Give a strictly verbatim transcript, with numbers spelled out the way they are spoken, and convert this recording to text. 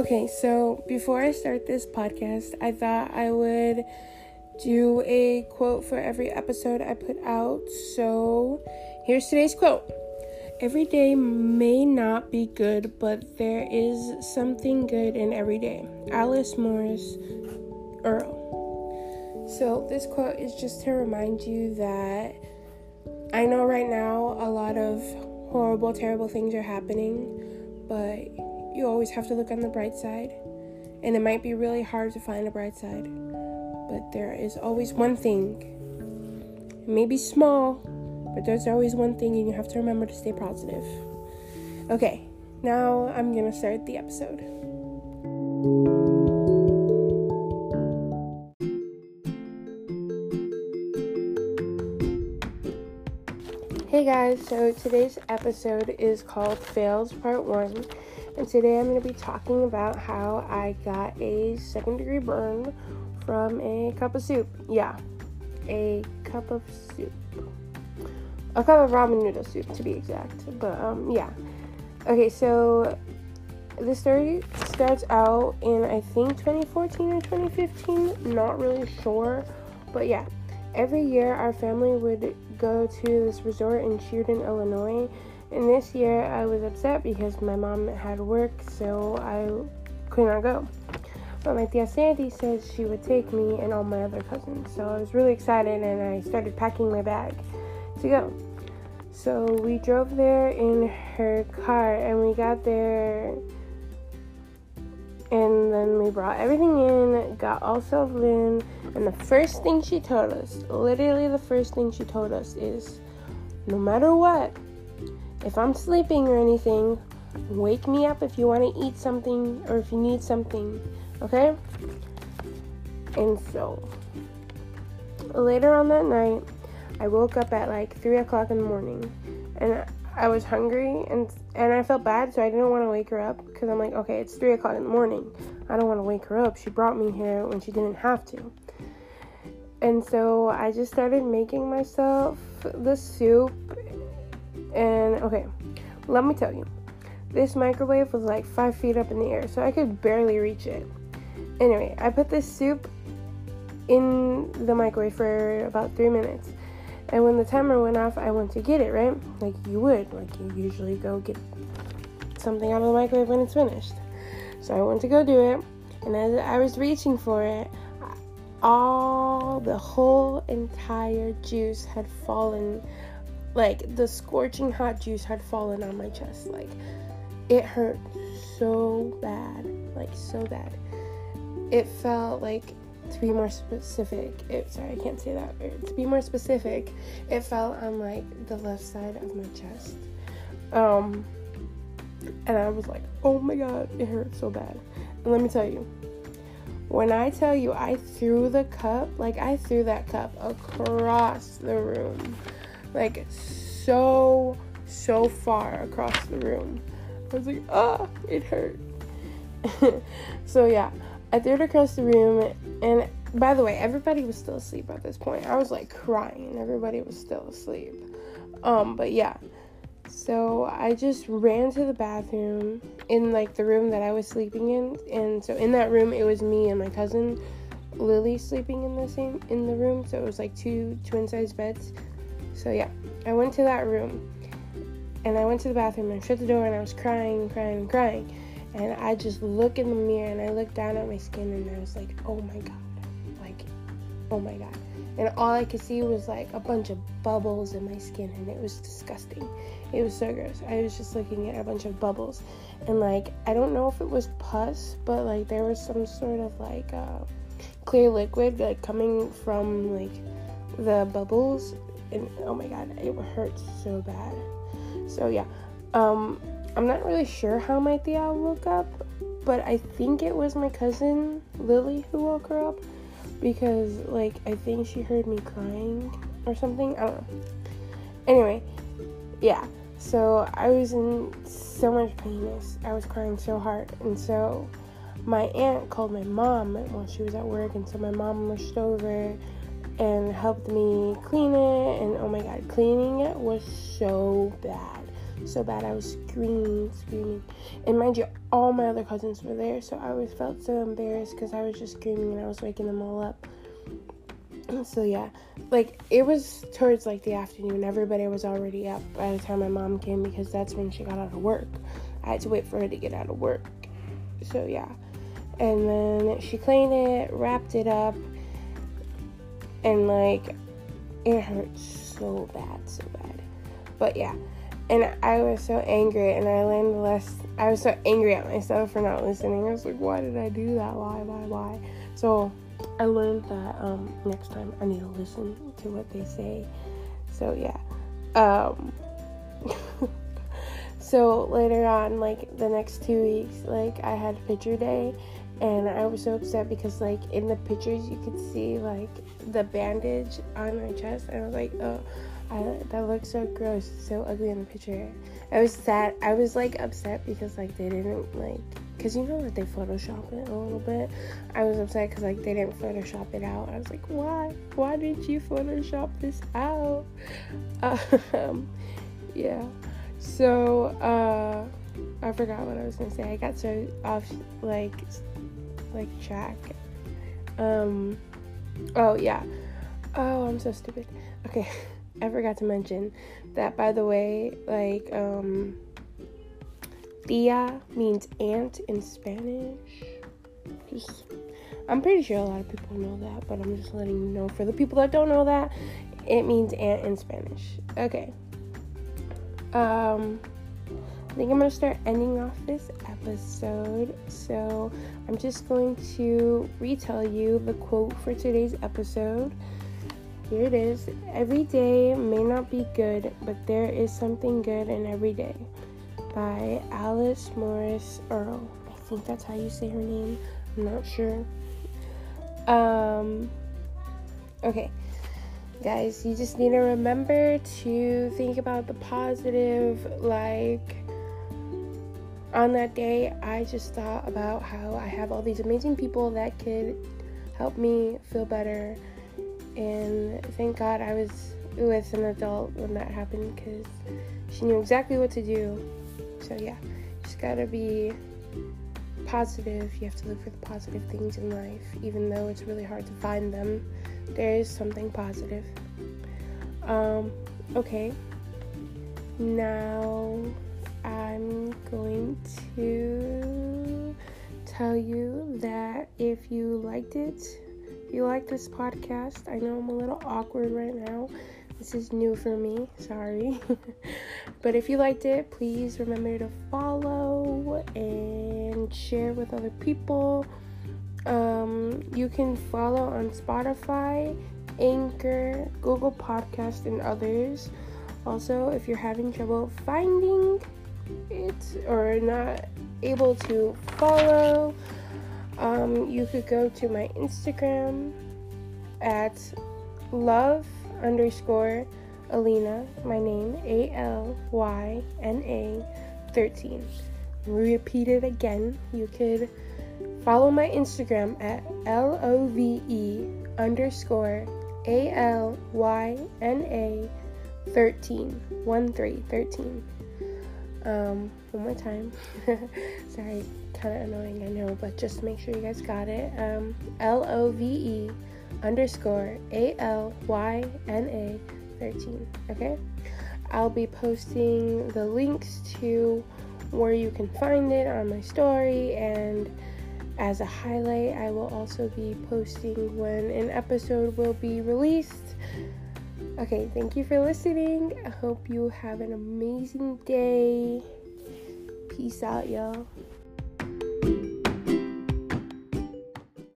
Okay, so before I start this podcast, I thought I would do a quote for every episode I put out. So here's today's quote. Every day may not be good, but there is something good in every day. Alice Morris Earl. So this quote is just to remind you that I know right now a lot of horrible, terrible things are happening, but you always have to look on the bright side. And it might be really hard to find a bright side, but there is always one thing. It may be small, but there's always one thing, and you have to remember to stay positive. Okay, now I'm going to start the episode. Hey guys, so today's episode is called Fails Part one, and today I'm going to be talking about how I got a second degree burn from a cup of soup. Yeah, a cup of soup. A cup of ramen noodle soup, to be exact. But, um, yeah. Okay, so the story starts out in, I think, twenty fourteen or twenty fifteen. Not really sure. But, yeah. Every year, our family would go to this resort in Sheridan, Illinois. And this year, I was upset because my mom had work, so I could not go. But my tia Sandy said she would take me and all my other cousins. So I was really excited, and I started packing my bag to go. So we drove there in her car, and we got there, and then we brought everything in, got all settled in, and the first thing she told us, literally the first thing she told us is, no matter what, if I'm sleeping or anything, wake me up if you want to eat something or if you need something, okay? And so later on that night, I woke up at like three o'clock in the morning, and I was hungry, and and I felt bad, so I didn't want to wake her up, because I'm like, okay, it's three o'clock in the morning. I don't want to wake her up. She brought me here when she didn't have to. And so I just started making myself the soup, and okay, let me tell you, this microwave was like five feet up in the air, so I could barely reach it. Anyway, I put this soup in the microwave for about three minutes. And when the timer went off, I went to get it, right? Like you would. Like you usually go get something out of the microwave when it's finished. So I went to go do it. And as I was reaching for it, all the whole entire juice had fallen. Like the scorching hot juice had fallen on my chest. Like it hurt so bad. Like so bad. It felt like... To be more specific, it, sorry, I can't say that word. To be more specific, it fell on, like, the left side of my chest. Um, and I was like, oh my god, it hurt so bad. And let me tell you, when I tell you I threw the cup, like, I threw that cup across the room. Like, so, so far across the room. I was like, ah, it hurt. So, yeah. I threw it across the room, and by the way, everybody was still asleep at this point. I was, like, crying. Everybody was still asleep. Um, but, yeah. So, I just ran to the bathroom in, like, the room that I was sleeping in. And so, in that room, it was me and my cousin Lily sleeping in the same, in the room. So, it was, like, two twin-sized beds. So, yeah. I went to that room, and I went to the bathroom, and I shut the door, and I was crying, crying, crying. And I just look in the mirror, and I look down at my skin, and I was like, oh my god, like, oh my god. And all I could see was like a bunch of bubbles in my skin, and it was disgusting. It was so gross. I was just looking at a bunch of bubbles, and like, I don't know if it was pus, but like there was some sort of like uh, clear liquid like coming from like the bubbles, and oh my god, it hurt so bad. So yeah, um... I'm not really sure how my tia woke up, but I think it was my cousin Lily who woke her up, because, like, I think she heard me crying or something. I don't know. Anyway, yeah. So, I was in so much pain. I was crying so hard. And so, my aunt called my mom while she was at work, and so my mom rushed over and helped me clean it. And, oh my god, cleaning it was so bad. so bad. I was screaming, screaming. And mind you, all my other cousins were there, so I always felt so embarrassed because I was just screaming and I was waking them all up. So, yeah, like, it was towards, like, the afternoon. Everybody was already up by the time my mom came because that's when she got out of work. I had to wait for her to get out of work. So, yeah. And then she cleaned it, wrapped it up, and, like, it hurt so bad, so bad. But, yeah. And I was so angry, and I learned less. I was so angry at myself for not listening. I was like, why did I do that? Why, why, why? So, I learned that um, next time I need to listen to what they say. So, yeah. Um, so, later on, like, the next two weeks, like, I had picture day. And I was so upset because, like, in the pictures, you could see, like, the bandage on my chest. And I was like, oh, I, that looks so gross. It's so ugly in the picture. I was sad. I was, like, upset because, like, they didn't, like... Because you know that they Photoshop it a little bit. I was upset because, like, they didn't Photoshop it out. I was like, why? Why didn't you Photoshop this out? Um, yeah. So, uh, I forgot what I was going to say. I got so off, like, like, track. Um, oh, yeah. Oh, I'm so stupid. Okay. I forgot to mention that, by the way, like, um... Tia means aunt in Spanish. Just, I'm pretty sure a lot of people know that, but I'm just letting you know. For the people that don't know that, it means aunt in Spanish. Okay. Um, I think I'm going to start ending off this episode. So I'm just going to retell you the quote for today's episode. Here it is. Every day may not be good, but there is something good in every day. By Alice Morris Earl. I think that's how you say her name. I'm not sure. Um, okay. Guys, you just need to remember to think about the positive. Like, on that day, I just thought about how I have all these amazing people that could help me feel better. And thank God I was with an adult when that happened because she knew exactly what to do. So, yeah, you just gotta be positive. You have to look for the positive things in life, even though it's really hard to find them. There is something positive. Um, okay. Now, I'm going to tell you that if you liked it, if you like this podcast, I know I'm a little awkward right now. This is new for me, sorry. But if you liked it, please remember to follow and share with other people. Um, you can follow on Spotify, Anchor, Google Podcast, and others. Also, if you're having trouble finding it or not able to follow, um, you could go to my Instagram at love. Underscore Alina, my name, A L Y N A thirteen. Repeat it again. You could follow my Instagram at L O V E underscore A L Y N A thirteen. one three, thirteen. Um, one more time. Sorry, kind of annoying, I know, but just make sure you guys got it. Um, L O V E underscore A L Y N A thirteen, okay? I'll be posting the links to where you can find it on my story, and as a highlight, I will also be posting when an episode will be released. Okay, thank you for listening. I hope you have an amazing day. Peace out, y'all.